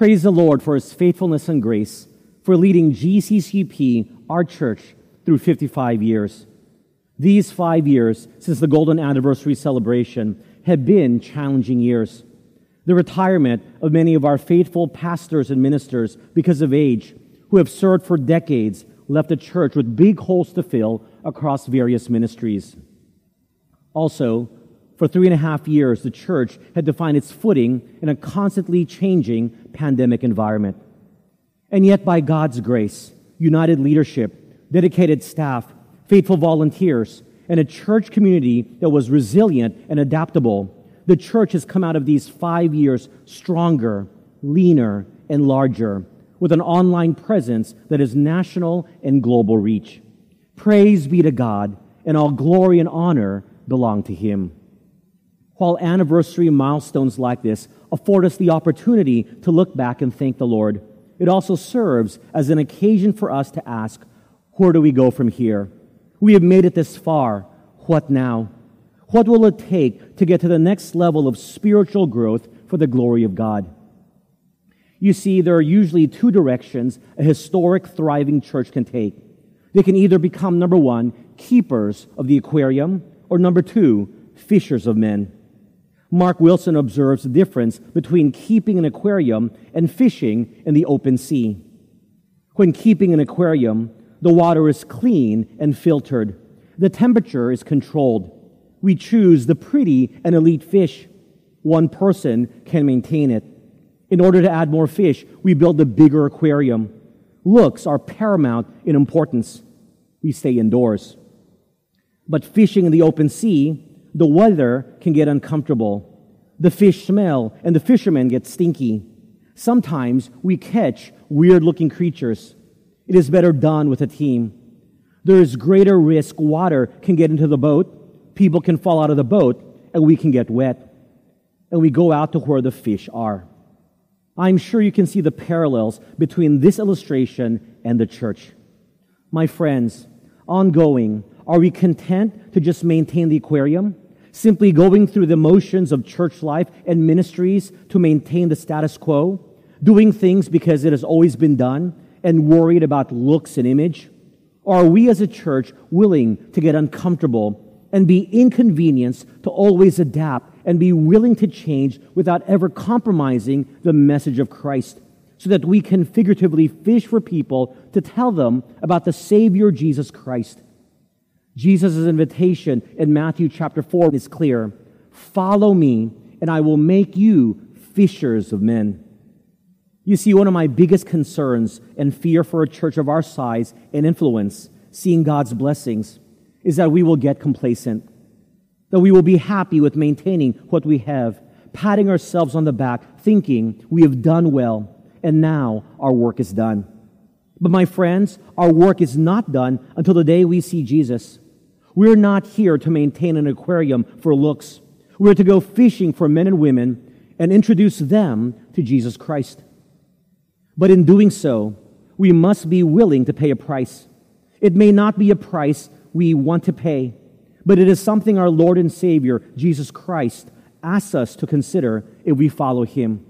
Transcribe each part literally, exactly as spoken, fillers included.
Praise the Lord for his faithfulness and grace for leading G C C P, our church, through fifty-five years. These five years since the Golden Anniversary celebration have been challenging years. The retirement of many of our faithful pastors and ministers because of age, who have served for decades, left the church with big holes to fill across various ministries. Also, for three and a half years, the church had to find its footing in a constantly changing pandemic environment. And yet, by God's grace, united leadership, dedicated staff, faithful volunteers, and a church community that was resilient and adaptable, the church has come out of these five years stronger, leaner, and larger, with an online presence that has national and global reach. Praise be to God, and all glory and honor belong to Him. While anniversary milestones like this afford us the opportunity to look back and thank the Lord, it also serves as an occasion for us to ask, where do we go from here? We have made it this far. What now? What will it take to get to the next level of spiritual growth for the glory of God? You see, there are usually two directions a historic, thriving church can take. They can either become, number one, keepers of the aquarium, or number two, fishers of men. Mark Wilson observes the difference between keeping an aquarium and fishing in the open sea. When keeping an aquarium, the water is clean and filtered. The temperature is controlled. We choose the pretty and elite fish. One person can maintain it. In order to add more fish, we build a bigger aquarium. Looks are paramount in importance. We stay indoors. But fishing in the open sea, the weather can get uncomfortable. The fish smell and the fishermen get stinky. Sometimes we catch weird-looking creatures. It is better done with a team. There is greater risk water can get into the boat, people can fall out of the boat, and we can get wet. And we go out to where the fish are. I'm sure you can see the parallels between this illustration and the church. My friends, ongoing, are we content to just maintain the aquarium, simply going through the motions of church life and ministries to maintain the status quo, doing things because it has always been done, and worried about looks and image? Or are we as a church willing to get uncomfortable and be inconvenienced to always adapt and be willing to change without ever compromising the message of Christ, so that we can figuratively fish for people to tell them about the Savior Jesus Christ? Jesus' invitation in Matthew chapter four is clear. Follow me, and I will make you fishers of men. You see, one of my biggest concerns and fear for a church of our size and influence, seeing God's blessings, is that we will get complacent, that we will be happy with maintaining what we have, patting ourselves on the back, thinking we have done well, and now our work is done. But my friends, our work is not done until the day we see Jesus. We're not here to maintain an aquarium for looks. We're to go fishing for men and women and introduce them to Jesus Christ. But in doing so, we must be willing to pay a price. It may not be a price we want to pay, but it is something our Lord and Savior, Jesus Christ, asks us to consider if we follow Him.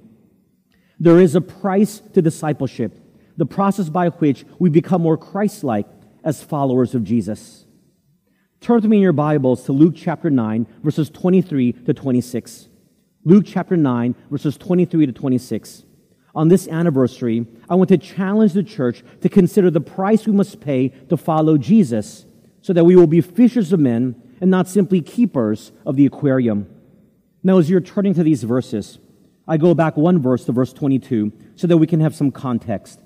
There is a price to discipleship, the process by which we become more Christ-like as followers of Jesus. Turn with me in your Bibles to Luke chapter nine, verses twenty-three to twenty-six. Luke chapter nine, verses twenty-three to twenty-six. On this anniversary, I want to challenge the church to consider the price we must pay to follow Jesus, so that we will be fishers of men and not simply keepers of the aquarium. Now, as you're turning to these verses, I go back one verse to verse twenty-two so that we can have some context.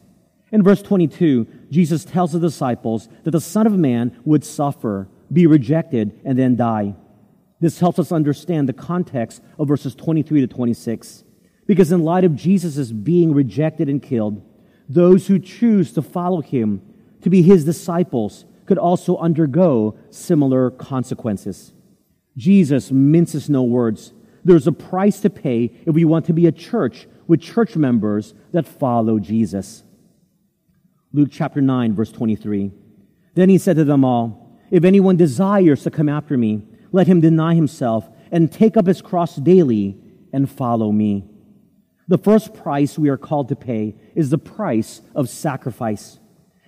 In verse twenty-two, Jesus tells the disciples that the Son of Man would suffer, be rejected, and then die. This helps us understand the context of verses twenty-three to twenty-six. Because in light of Jesus' being rejected and killed, those who choose to follow Him, to be His disciples, could also undergo similar consequences. Jesus minces no words. There's a price to pay if we want to be a church with church members that follow Jesus. Luke chapter nine, verse twenty-three. Then He said to them all, "If anyone desires to come after me, let him deny himself and take up his cross daily and follow me." The first price we are called to pay is the price of sacrifice.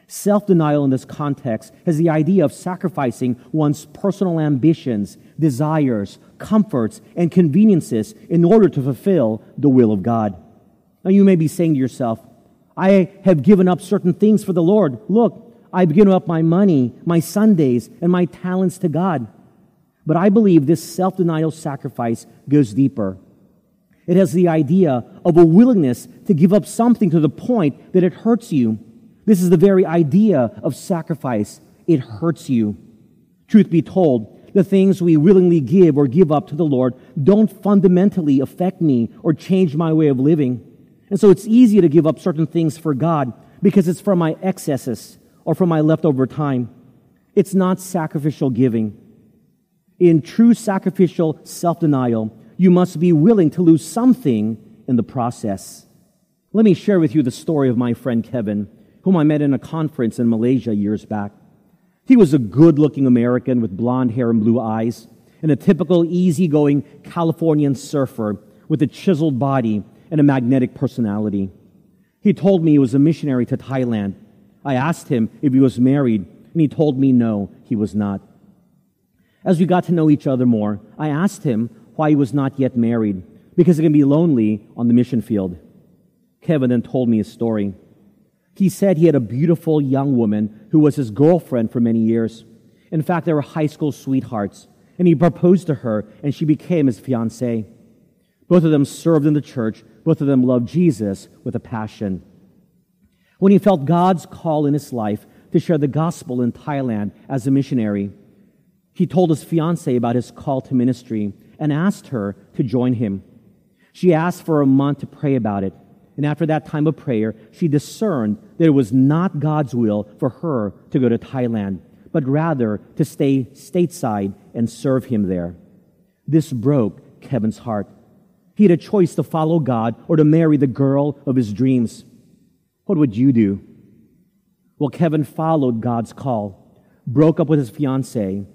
Self-denial in this context has the idea of sacrificing one's personal ambitions, desires, comforts, and conveniences in order to fulfill the will of God. Now you may be saying to yourself, I have given up certain things for the Lord. Look, I've given up my money, my Sundays, and my talents to God. But I believe this self-denial sacrifice goes deeper. It has the idea of a willingness to give up something to the point that it hurts you. This is the very idea of sacrifice. It hurts you. Truth be told, the things we willingly give or give up to the Lord don't fundamentally affect me or change my way of living. And so it's easy to give up certain things for God because it's from my excesses or from my leftover time. It's not sacrificial giving. In true sacrificial self-denial, you must be willing to lose something in the process. Let me share with you the story of my friend Kevin, whom I met in a conference in Malaysia years back. He was a good-looking American with blonde hair and blue eyes, and a typical easygoing Californian surfer with a chiseled body and a magnetic personality. He told me he was a missionary to Thailand. I asked him if he was married, and he told me no, he was not. As we got to know each other more, I asked him why he was not yet married, because it can be lonely on the mission field. Kevin then told me his story. He said he had a beautiful young woman who was his girlfriend for many years. In fact, they were high school sweethearts, and he proposed to her, and she became his fiancée. Both of them served in the church. Both of them loved Jesus with a passion. When he felt God's call in his life to share the gospel in Thailand as a missionary, he told his fiancée about his call to ministry and asked her to join him. She asked for a month to pray about it, and after that time of prayer, she discerned that it was not God's will for her to go to Thailand, but rather to stay stateside and serve him there. This broke Kevin's heart. He had a choice to follow God or to marry the girl of his dreams. What would you do? Well, Kevin followed God's call, broke up with his fiancée,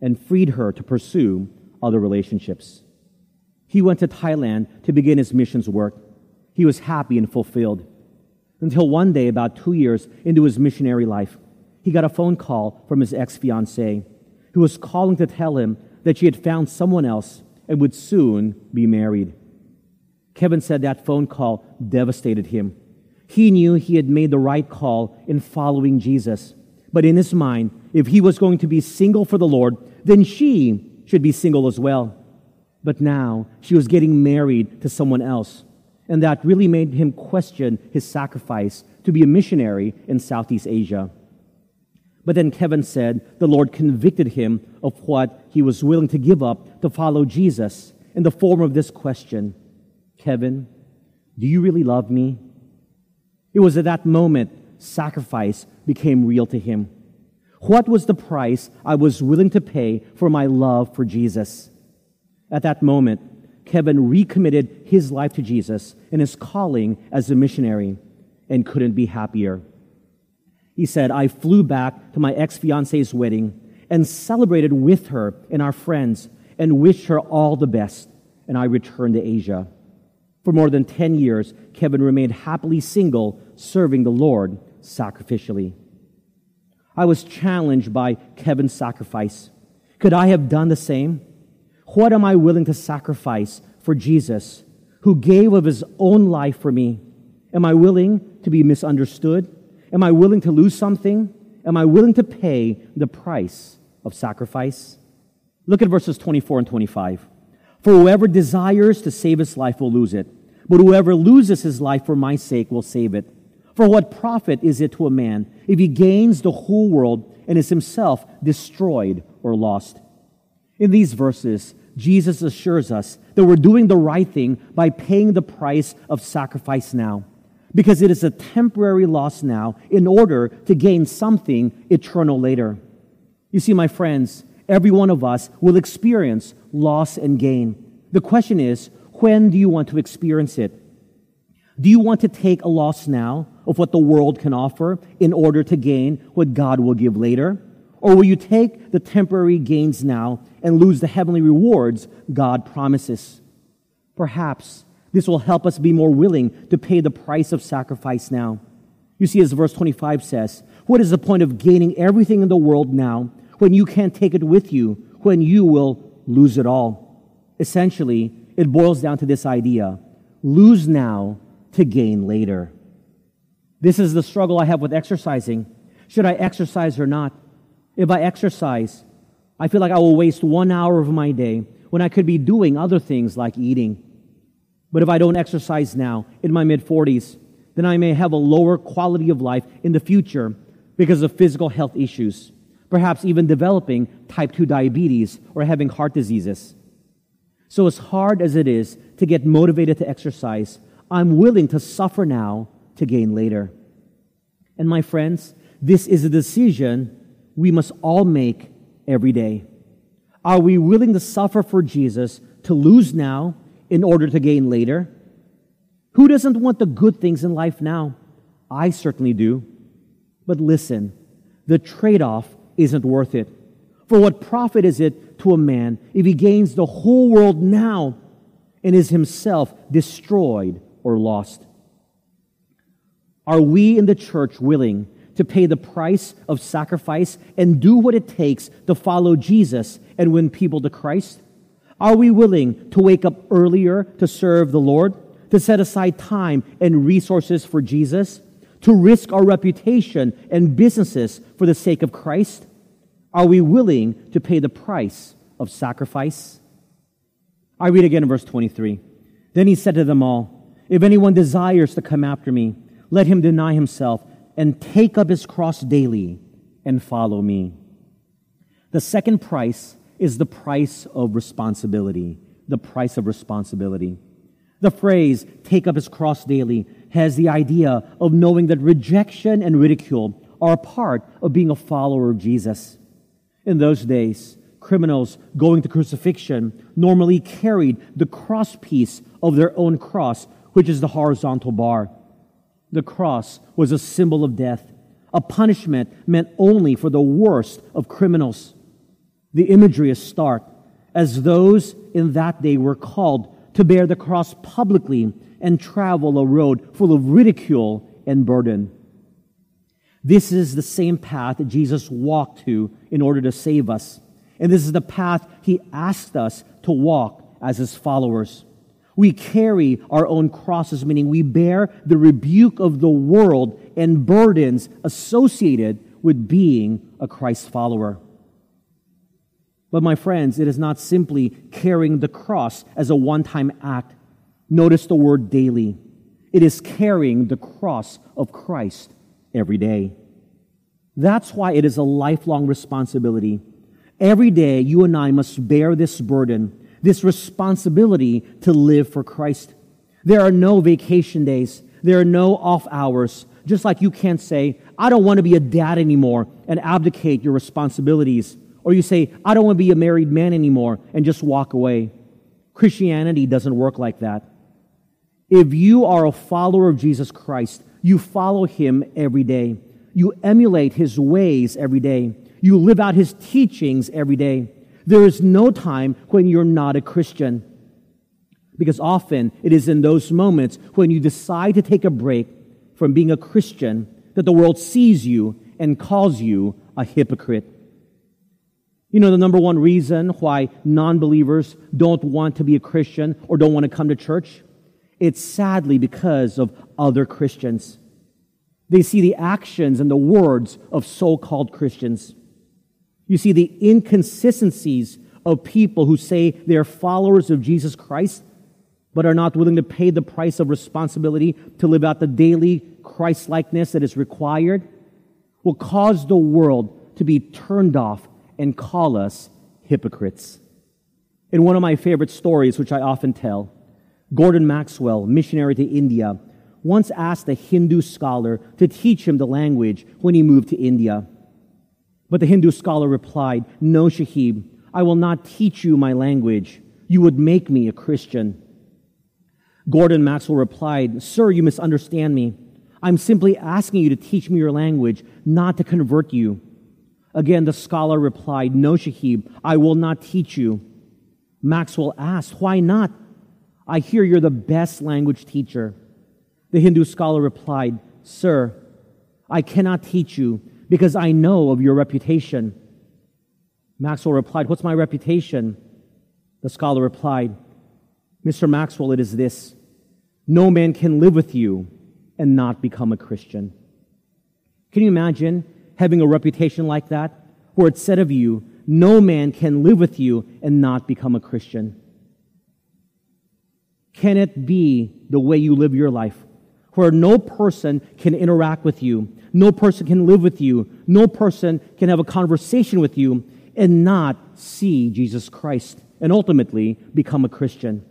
and freed her to pursue other relationships. He went to Thailand to begin his missions work. He was happy and fulfilled until one day, about two years into his missionary life, he got a phone call from his ex-fiancée who was calling to tell him that she had found someone else and would soon be married. Kevin said that phone call devastated him. He knew he had made the right call in following Jesus, but in his mind, if he was going to be single for the Lord, then she should be single as well. But now she was getting married to someone else, and that really made him question his sacrifice to be a missionary in Southeast Asia. But then Kevin said the Lord convicted him of what he was willing to give up to follow Jesus in the form of this question, Kevin, do you really love me? It was at that moment sacrifice became real to him. What was the price I was willing to pay for my love for Jesus? At that moment, Kevin recommitted his life to Jesus and his calling as a missionary and couldn't be happier. He said, I flew back to my ex-fiancée's wedding and celebrated with her and our friends and wished her all the best, and I returned to Asia. For more than ten years, Kevin remained happily single, serving the Lord sacrificially. I was challenged by Kevin's sacrifice. Could I have done the same? What am I willing to sacrifice for Jesus, who gave of his own life for me? Am I willing to be misunderstood? Am I willing to lose something? Am I willing to pay the price of sacrifice? Look at verses twenty-four and twenty-five. For whoever desires to save his life will lose it, but whoever loses his life for my sake will save it. For what profit is it to a man if he gains the whole world and is himself destroyed or lost? In these verses, Jesus assures us that we're doing the right thing by paying the price of sacrifice now, because it is a temporary loss now in order to gain something eternal later. You see, my friends, every one of us will experience loss and gain. The question is, when do you want to experience it? Do you want to take a loss now of what the world can offer in order to gain what God will give later? Or will you take the temporary gains now and lose the heavenly rewards God promises? Perhaps This will help us be more willing to pay the price of sacrifice now. You see, as verse twenty-five says, what is the point of gaining everything in the world now when you can't take it with you, when you will lose it all? Essentially, it boils down to this idea: lose now to gain later. This is the struggle I have with exercising. Should I exercise or not? If I exercise, I feel like I will waste one hour of my day when I could be doing other things like eating. But if I don't exercise now, in my mid-forties, then I may have a lower quality of life in the future because of physical health issues, perhaps even developing type two diabetes or having heart diseases. So as hard as it is to get motivated to exercise, I'm willing to suffer now to gain later. And my friends, this is a decision we must all make every day. Are we willing to suffer for Jesus, to lose now in order to gain later? Who doesn't want the good things in life now? I certainly do. But listen, the trade-off isn't worth it. For what profit is it to a man if he gains the whole world now and is himself destroyed or lost? Are we in the church willing to pay the price of sacrifice and do what it takes to follow Jesus and win people to Christ? Are we willing to wake up earlier to serve the Lord, to set aside time and resources for Jesus, to risk our reputation and businesses for the sake of Christ? Are we willing to pay the price of sacrifice? I read again in verse twenty-three. Then he said to them all, "If anyone desires to come after me, let him deny himself and take up his cross daily and follow me." The second price is the price of responsibility. The price of responsibility. The phrase, "take up his cross daily," has the idea of knowing that rejection and ridicule are a part of being a follower of Jesus. In those days, criminals going to crucifixion normally carried the cross piece of their own cross, which is the horizontal bar. The cross was a symbol of death, a punishment meant only for the worst of criminals. The imagery is stark, as those in that day were called to bear the cross publicly and travel a road full of ridicule and burden. This is the same path that Jesus walked to in order to save us, and this is the path he asked us to walk as his followers. We carry our own crosses, meaning we bear the rebuke of the world and burdens associated with being a Christ follower. But my friends, it is not simply carrying the cross as a one-time act. Notice the word daily. It is carrying the cross of Christ every day. That's why it is a lifelong responsibility. Every day, you and I must bear this burden, this responsibility to live for Christ. There are no vacation days. There are no off hours. Just like you can't say, "I don't want to be a dad anymore," and abdicate your responsibilities. Or you say, "I don't want to be a married man anymore," and just walk away. Christianity doesn't work like that. If you are a follower of Jesus Christ, you follow him every day. You emulate his ways every day. You live out his teachings every day. There is no time when you're not a Christian, because often it is in those moments when you decide to take a break from being a Christian that the world sees you and calls you a hypocrite. You know, the number one reason why non-believers don't want to be a Christian or don't want to come to church? It's sadly because of other Christians. They see the actions and the words of so-called Christians. You see, the inconsistencies of people who say they are followers of Jesus Christ but are not willing to pay the price of responsibility to live out the daily Christ-likeness that is required will cause the world to be turned off and call us hypocrites. In one of my favorite stories, which I often tell, Gordon Maxwell, missionary to India, once asked a Hindu scholar to teach him the language when he moved to India. But the Hindu scholar replied, "No, Shahib, I will not teach you my language. You would make me a Christian." Gordon Maxwell replied, "Sir, you misunderstand me. I'm simply asking you to teach me your language, not to convert you." Again, the scholar replied, "No, Shahib, I will not teach you." Maxwell asked, "Why not?" I hear you're the best language teacher. The Hindu scholar replied, Sir, I cannot teach you because I know of your reputation. Maxwell replied, What's my reputation? The scholar replied, Mister Maxwell, it is this. No man can live with you and not become a Christian. Can you imagine having a reputation like that, where it's said of you, no man can live with you and not become a Christian? Can it be the way you live your life, where no person can interact with you, no person can live with you, no person can have a conversation with you and not see Jesus Christ and ultimately become a Christian?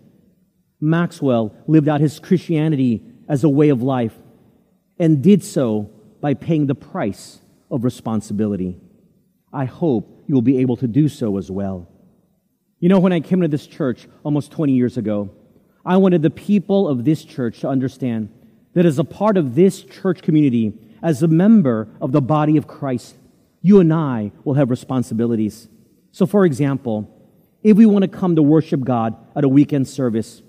Maxwell lived out his Christianity as a way of life and did so by paying the price of responsibility. I hope you will be able to do so as well. You know, when I came to this church almost twenty years ago, I wanted the people of this church to understand that as a part of this church community, as a member of the body of Christ, you and I will have responsibilities. So, for example, if we want to come to worship God at a weekend service,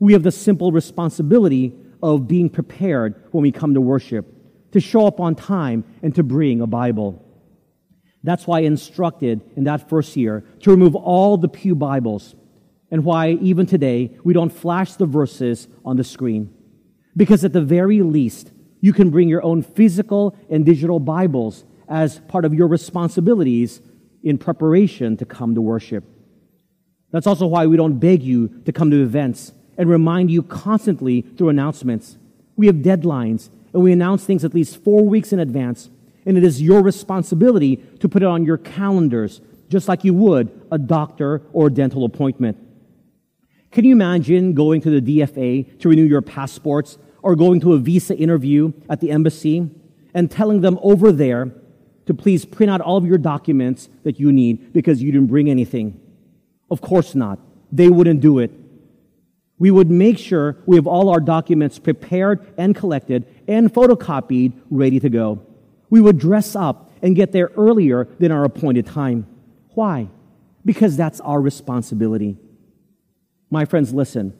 we have the simple responsibility of being prepared when we come to worship, to show up on time and to bring a Bible. That's why I instructed in that first year to remove all the pew Bibles, and why even today we don't flash the verses on the screen. Because at the very least, you can bring your own physical and digital Bibles as part of your responsibilities in preparation to come to worship. That's also why we don't beg you to come to events and remind you constantly through announcements. We have deadlines, and we announce things at least four weeks in advance, and it is your responsibility to put it on your calendars, just like you would a doctor or a dental appointment. Can you imagine going to the D F A to renew your passports, or going to a visa interview at the embassy and telling them over there to please print out all of your documents that you need because you didn't bring anything? Of course not. They wouldn't do it. We would make sure we have all our documents prepared and collected and photocopied, ready to go. We would dress up and get there earlier than our appointed time. Why? Because that's our responsibility. My friends, listen.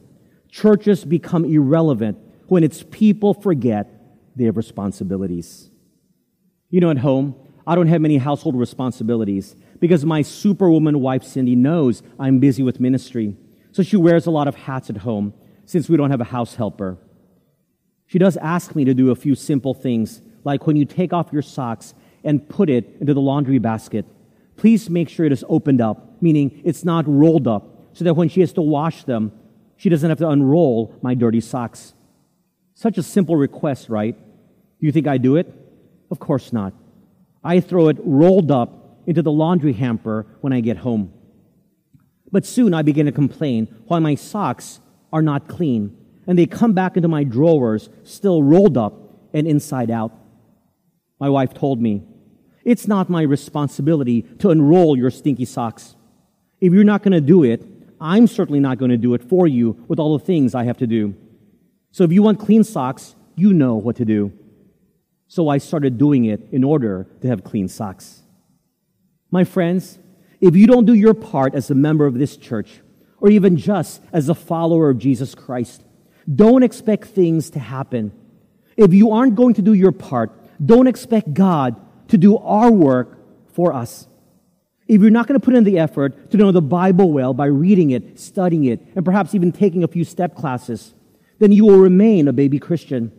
Churches become irrelevant when its people forget they have responsibilities. You know, at home, I don't have many household responsibilities because my superwoman wife, Cindy, knows I'm busy with ministry. So she wears a lot of hats at home since we don't have a house helper. She does ask me to do a few simple things, like when you take off your socks and put it into the laundry basket, please make sure it is opened up, meaning it's not rolled up, so that when she has to wash them, she doesn't have to unroll my dirty socks. Such a simple request, right? Do you think I do it? Of course not. I throw it rolled up into the laundry hamper when I get home. But soon I begin to complain why my socks are not clean, and they come back into my drawers still rolled up and inside out. My wife told me, it's not my responsibility to unroll your stinky socks. If you're not going to do it, I'm certainly not going to do it for you with all the things I have to do. So if you want clean socks, you know what to do. So I started doing it in order to have clean socks. My friends, if you don't do your part as a member of this church, or even just as a follower of Jesus Christ, don't expect things to happen. If you aren't going to do your part, don't expect God to do our work for us. If you're not going to put in the effort to know the Bible well by reading it, studying it, and perhaps even taking a few step classes, then you will remain a baby Christian.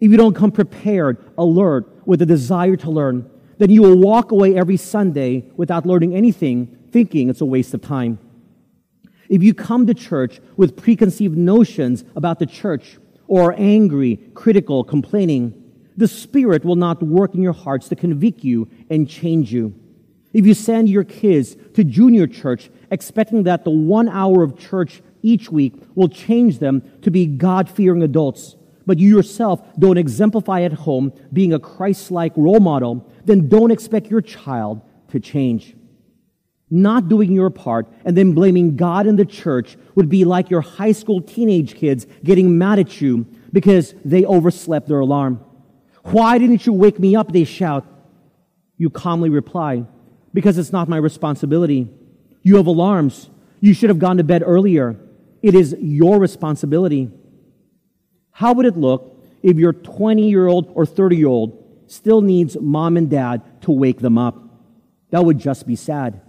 If you don't come prepared, alert, with a desire to learn, then you will walk away every Sunday without learning anything, thinking it's a waste of time. If you come to church with preconceived notions about the church, or are angry, critical, complaining, the Spirit will not work in your hearts to convict you and change you. If you send your kids to junior church expecting that the one hour of church each week will change them to be God-fearing adults, but you yourself don't exemplify at home being a Christ-like role model, then don't expect your child to change. Not doing your part and then blaming God and the church would be like your high school teenage kids getting mad at you because they overslept their alarm. Why didn't you wake me up? They shout. You calmly reply, because it's not my responsibility. You have alarms. You should have gone to bed earlier. It is your responsibility. How would it look if your twenty-year-old or thirty-year-old still needs mom and dad to wake them up? That would just be sad.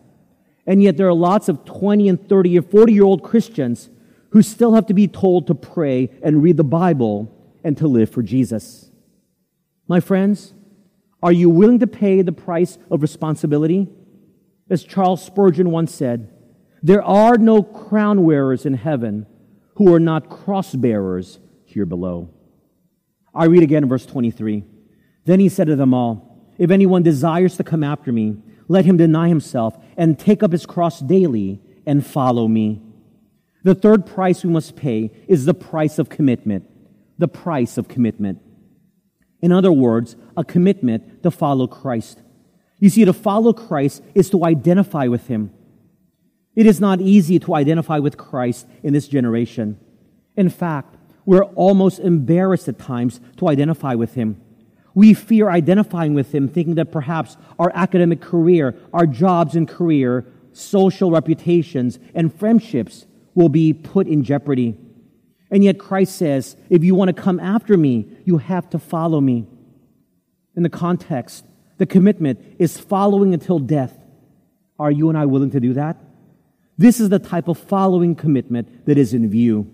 And yet there are lots of twenty and thirty and forty-year-old Christians who still have to be told to pray and read the Bible and to live for Jesus. My friends, are you willing to pay the price of responsibility? As Charles Spurgeon once said, there are no crown wearers in heaven who are not cross bearers here below. I read again in verse twenty-three. Then he said to them all, if anyone desires to come after me, let him deny himself and take up his cross daily and follow me. The third price we must pay is the price of commitment. The price of commitment. In other words, a commitment to follow Christ. You see, to follow Christ is to identify with him. It is not easy to identify with Christ in this generation. In fact, we're almost embarrassed at times to identify with him. We fear identifying with him, thinking that perhaps our academic career, our jobs and career, social reputations, and friendships will be put in jeopardy. And yet Christ says, if you want to come after me, you have to follow me. In the context, the commitment is following until death. Are you and I willing to do that? This is the type of following commitment that is in view.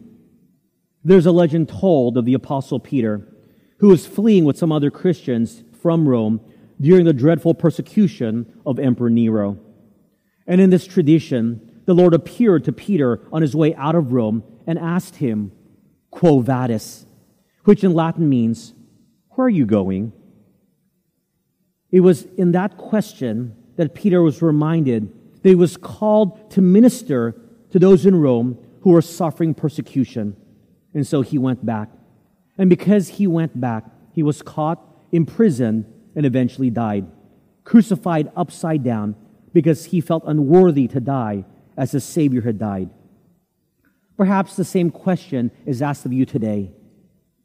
There's a legend told of the Apostle Peter, who was fleeing with some other Christians from Rome during the dreadful persecution of Emperor Nero. And in this tradition, the Lord appeared to Peter on his way out of Rome and asked him, Quo vadis, which in Latin means, where are you going? It was in that question that Peter was reminded that he was called to minister to those in Rome who were suffering persecution. And so he went back. And because he went back, he was caught, imprisoned, and eventually died, crucified upside down because he felt unworthy to die as his Savior had died. Perhaps the same question is asked of you today.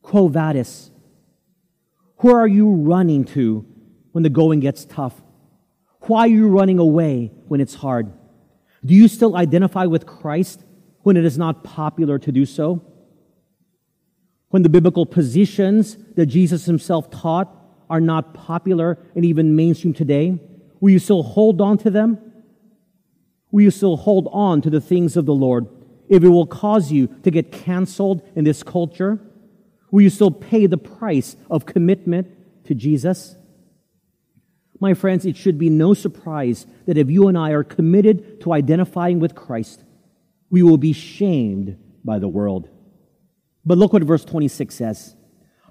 Quo vadis, where are you running to when the going gets tough? Why are you running away when it's hard? Do you still identify with Christ when it is not popular to do so? When the biblical positions that Jesus himself taught are not popular and even mainstream today, will you still hold on to them? Will you still hold on to the things of the Lord if it will cause you to get canceled in this culture? Will you still pay the price of commitment to Jesus? My friends, it should be no surprise that if you and I are committed to identifying with Christ, we will be shamed by the world. But look what verse twenty-six says.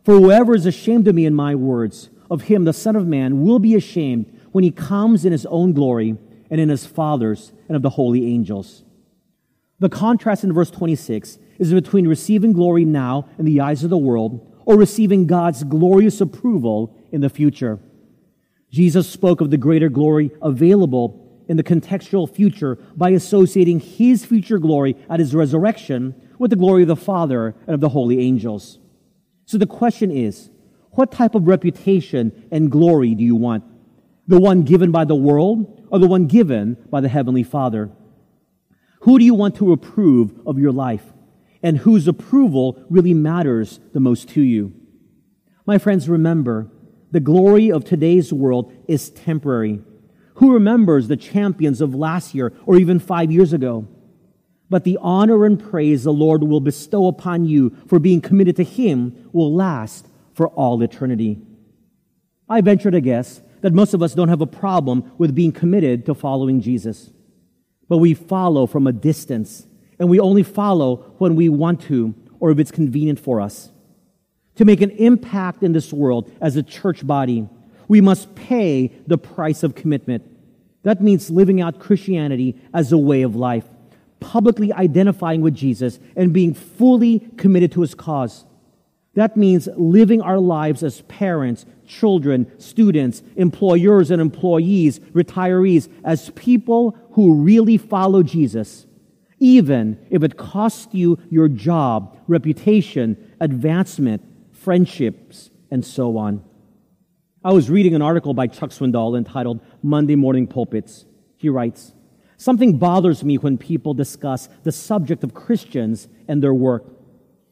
For whoever is ashamed of me and my words, of him the Son of Man will be ashamed when he comes in his own glory and in his Father's and of the holy angels. The contrast in verse twenty-six is between receiving glory now in the eyes of the world or receiving God's glorious approval in the future. Jesus spoke of the greater glory available in the contextual future by associating his future glory at his resurrection with the glory of the Father and of the holy angels. So the question is, what type of reputation and glory do you want? The one given by the world or the one given by the Heavenly Father? Who do you want to approve of your life? And whose approval really matters the most to you? My friends, remember, the glory of today's world is temporary. Who remembers the champions of last year or even five years ago? But the honor and praise the Lord will bestow upon you for being committed to Him will last for all eternity. I venture to guess that most of us don't have a problem with being committed to following Jesus. But we follow from a distance, and we only follow when we want to or if it's convenient for us. To make an impact in this world as a church body, we must pay the price of commitment. That means living out Christianity as a way of life, publicly identifying with Jesus and being fully committed to his cause. That means living our lives as parents, children, students, employers and employees, retirees, as people who really follow Jesus, even if it costs you your job, reputation, advancement, friendships, and so on. I was reading an article by Chuck Swindoll entitled Monday Morning Pulpits. He writes, Something bothers me when people discuss the subject of Christians and their work.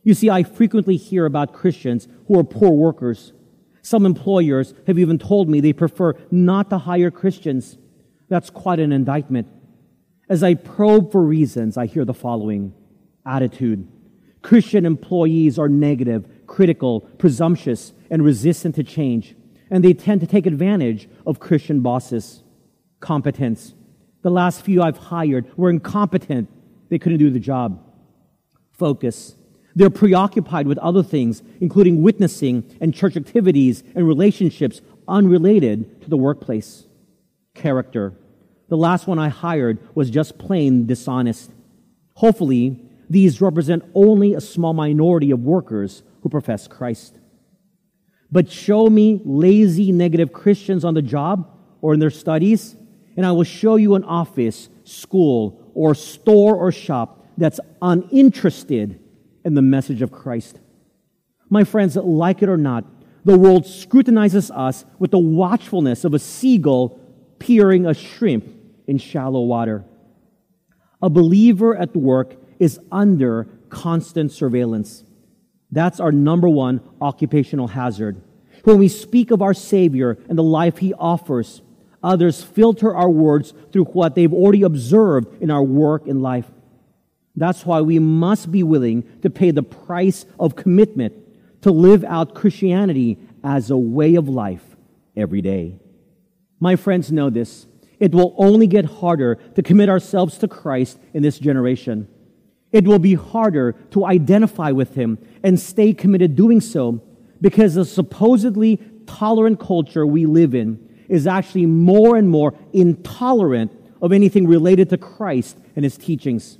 You see, I frequently hear about Christians who are poor workers. Some employers have even told me they prefer not to hire Christians. That's quite an indictment. As I probe for reasons, I hear the following attitude. Christian employees are negative, critical, presumptuous, and resistant to change, and they tend to take advantage of Christian bosses. Competence. The last few I've hired were incompetent. They couldn't do the job. Focus. They're preoccupied with other things, including witnessing and church activities and relationships unrelated to the workplace. Character. The last one I hired was just plain dishonest. Hopefully, these represent only a small minority of workers who profess Christ. But show me lazy, negative Christians on the job or in their studies, and I will show you an office, school, or store or shop that's uninterested in the message of Christ. My friends, like it or not, the world scrutinizes us with the watchfulness of a seagull peering a shrimp in shallow water. A believer at work is under constant surveillance. That's our number one occupational hazard. When we speak of our Savior and the life He offers, others filter our words through what they've already observed in our work and life. That's why we must be willing to pay the price of commitment to live out Christianity as a way of life every day. My friends, know this. It will only get harder to commit ourselves to Christ in this generation. It will be harder to identify with Him and stay committed doing so because the supposedly tolerant culture we live in is actually more and more intolerant of anything related to Christ and His teachings.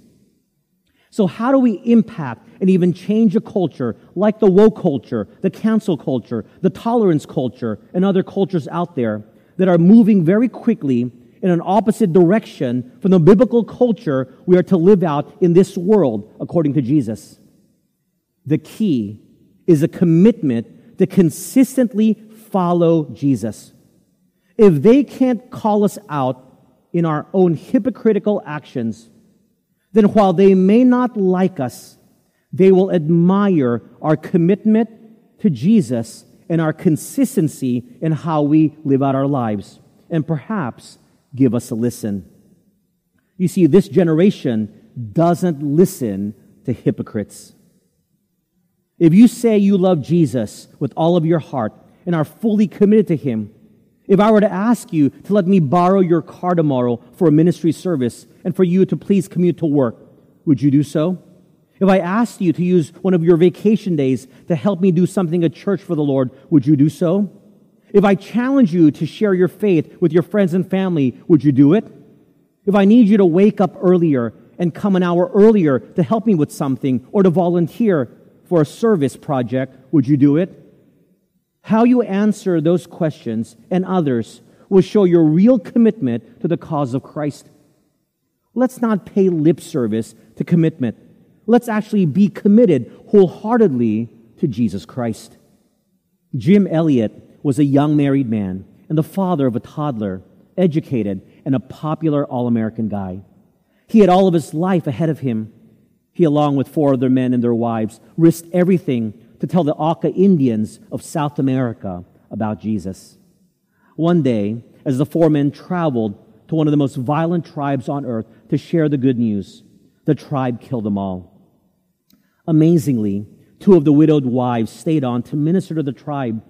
So how do we impact and even change a culture like the woke culture, the cancel culture, the tolerance culture, and other cultures out there that are moving very quickly in an opposite direction from the biblical culture we are to live out in this world, according to Jesus? The key is a commitment to consistently follow Jesus. If they can't call us out in our own hypocritical actions, then while they may not like us, they will admire our commitment to Jesus and our consistency in how we live out our lives, and perhaps give us a listen. You see, this generation doesn't listen to hypocrites. If you say you love Jesus with all of your heart and are fully committed to Him, if I were to ask you to let me borrow your car tomorrow for a ministry service and for you to please commute to work, would you do so? If I asked you to use one of your vacation days to help me do something at church for the Lord, would you do so? If I challenge you to share your faith with your friends and family, would you do it? If I need you to wake up earlier and come an hour earlier to help me with something or to volunteer for a service project, would you do it? How you answer those questions and others will show your real commitment to the cause of Christ. Let's not pay lip service to commitment. Let's actually be committed wholeheartedly to Jesus Christ. Jim Elliott was a young married man and the father of a toddler, educated, and a popular all-American guy. He had all of his life ahead of him. He, along with four other men and their wives, risked everything to tell the Aka Indians of South America about Jesus. One day, as the four men traveled to one of the most violent tribes on earth to share the good news, the tribe killed them all. Amazingly, two of the widowed wives stayed on to minister to the tribe.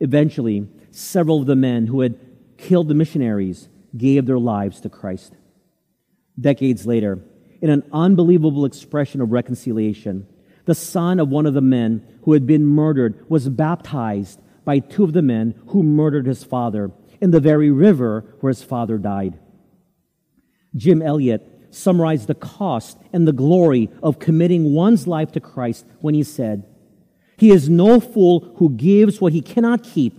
Eventually, several of the men who had killed the missionaries gave their lives to Christ. Decades later, in an unbelievable expression of reconciliation, the son of one of the men who had been murdered was baptized by two of the men who murdered his father in the very river where his father died. Jim Elliott summarized the cost and the glory of committing one's life to Christ when he said, "He is no fool who gives what he cannot keep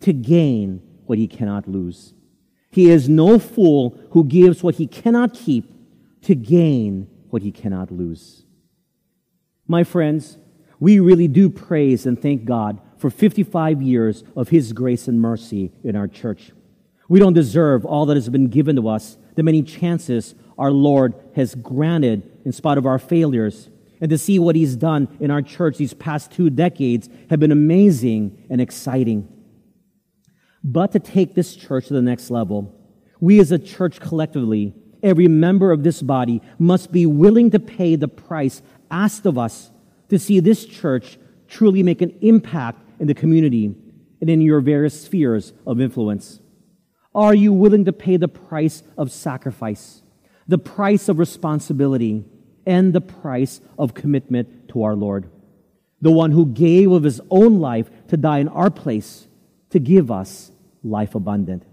to gain what he cannot lose. He is no fool who gives what he cannot keep to gain what he cannot lose." My friends, we really do praise and thank God for fifty-five years of His grace and mercy in our church. We don't deserve all that has been given to us the many chances our Lord has granted in spite of our failures. And to see what He's done in our church these past two decades have been amazing and exciting. But to take this church to the next level, we as a church collectively, every member of this body, must be willing to pay the price asked of us to see this church truly make an impact in the community and in your various spheres of influence. Are you willing to pay the price of sacrifice, the price of responsibility, and the price of commitment to our Lord, the one who gave of His own life to die in our place to give us life abundant?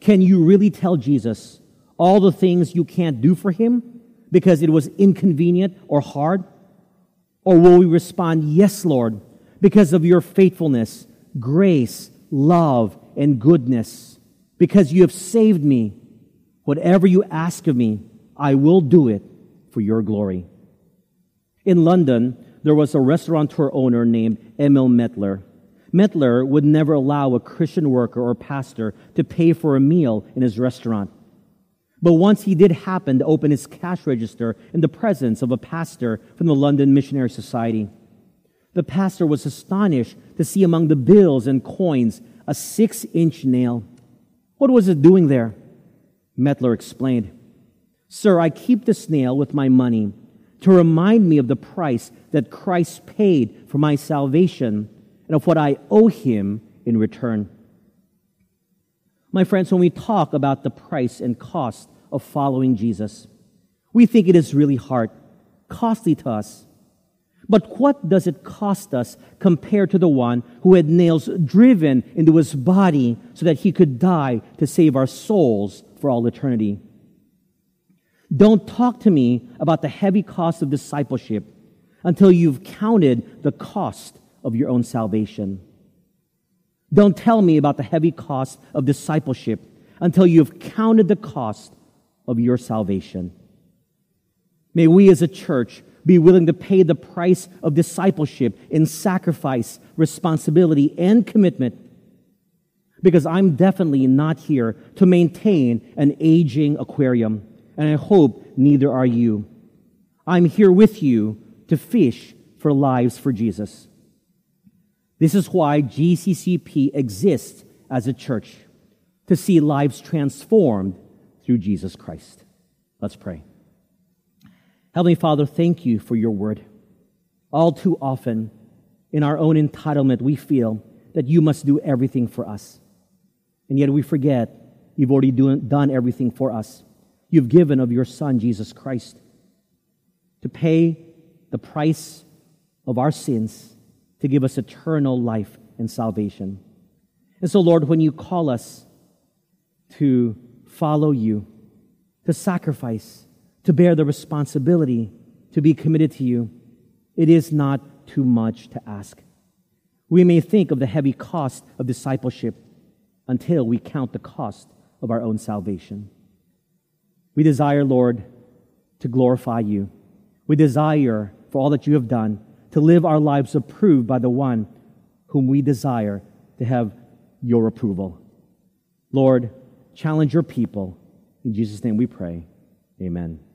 Can you really tell Jesus all the things you can't do for Him because it was inconvenient or hard? Or will we respond, "Yes, Lord, because of your faithfulness, grace, love, and goodness, because you have saved me, whatever you ask of me, I will do it for your glory"? In London, there was a restaurateur owner named Emil Mettler. Mettler would never allow a Christian worker or pastor to pay for a meal in his restaurant. But once he did happen to open his cash register in the presence of a pastor from the London Missionary Society. The pastor was astonished to see among the bills and coins a six-inch nail. "What was it doing there?" Mettler explained, "Sir, I keep this nail with my money to remind me of the price that Christ paid for my salvation and of what I owe Him in return." My friends, when we talk about the price and cost of following Jesus, we think it is really hard, costly to us. But what does it cost us compared to the one who had nails driven into His body so that He could die to save our souls for all eternity? Don't talk to me about the heavy cost of discipleship until you've counted the cost of your own salvation. Don't tell me about the heavy cost of discipleship until you've counted the cost of your salvation. May we as a church be willing to pay the price of discipleship in sacrifice, responsibility, and commitment, because I'm definitely not here to maintain an aging aquarium, and I hope neither are you. I'm here with you to fish for lives for Jesus. This is why G C C P exists as a church, to see lives transformed through Jesus Christ. Let's pray. Heavenly Father, thank you for your word. All too often, in our own entitlement, we feel that you must do everything for us. And yet we forget you've already done everything for us. You've given of your Son, Jesus Christ, to pay the price of our sins, to give us eternal life and salvation. And so, Lord, when you call us to follow you, to sacrifice, to bear the responsibility, to be committed to you, it is not too much to ask. We may think of the heavy cost of discipleship until we count the cost of our own salvation. We desire, Lord, to glorify you. We desire, for all that you have done, to live our lives approved by the one whom we desire to have your approval. Lord, challenge your people. In Jesus' name we pray. Amen.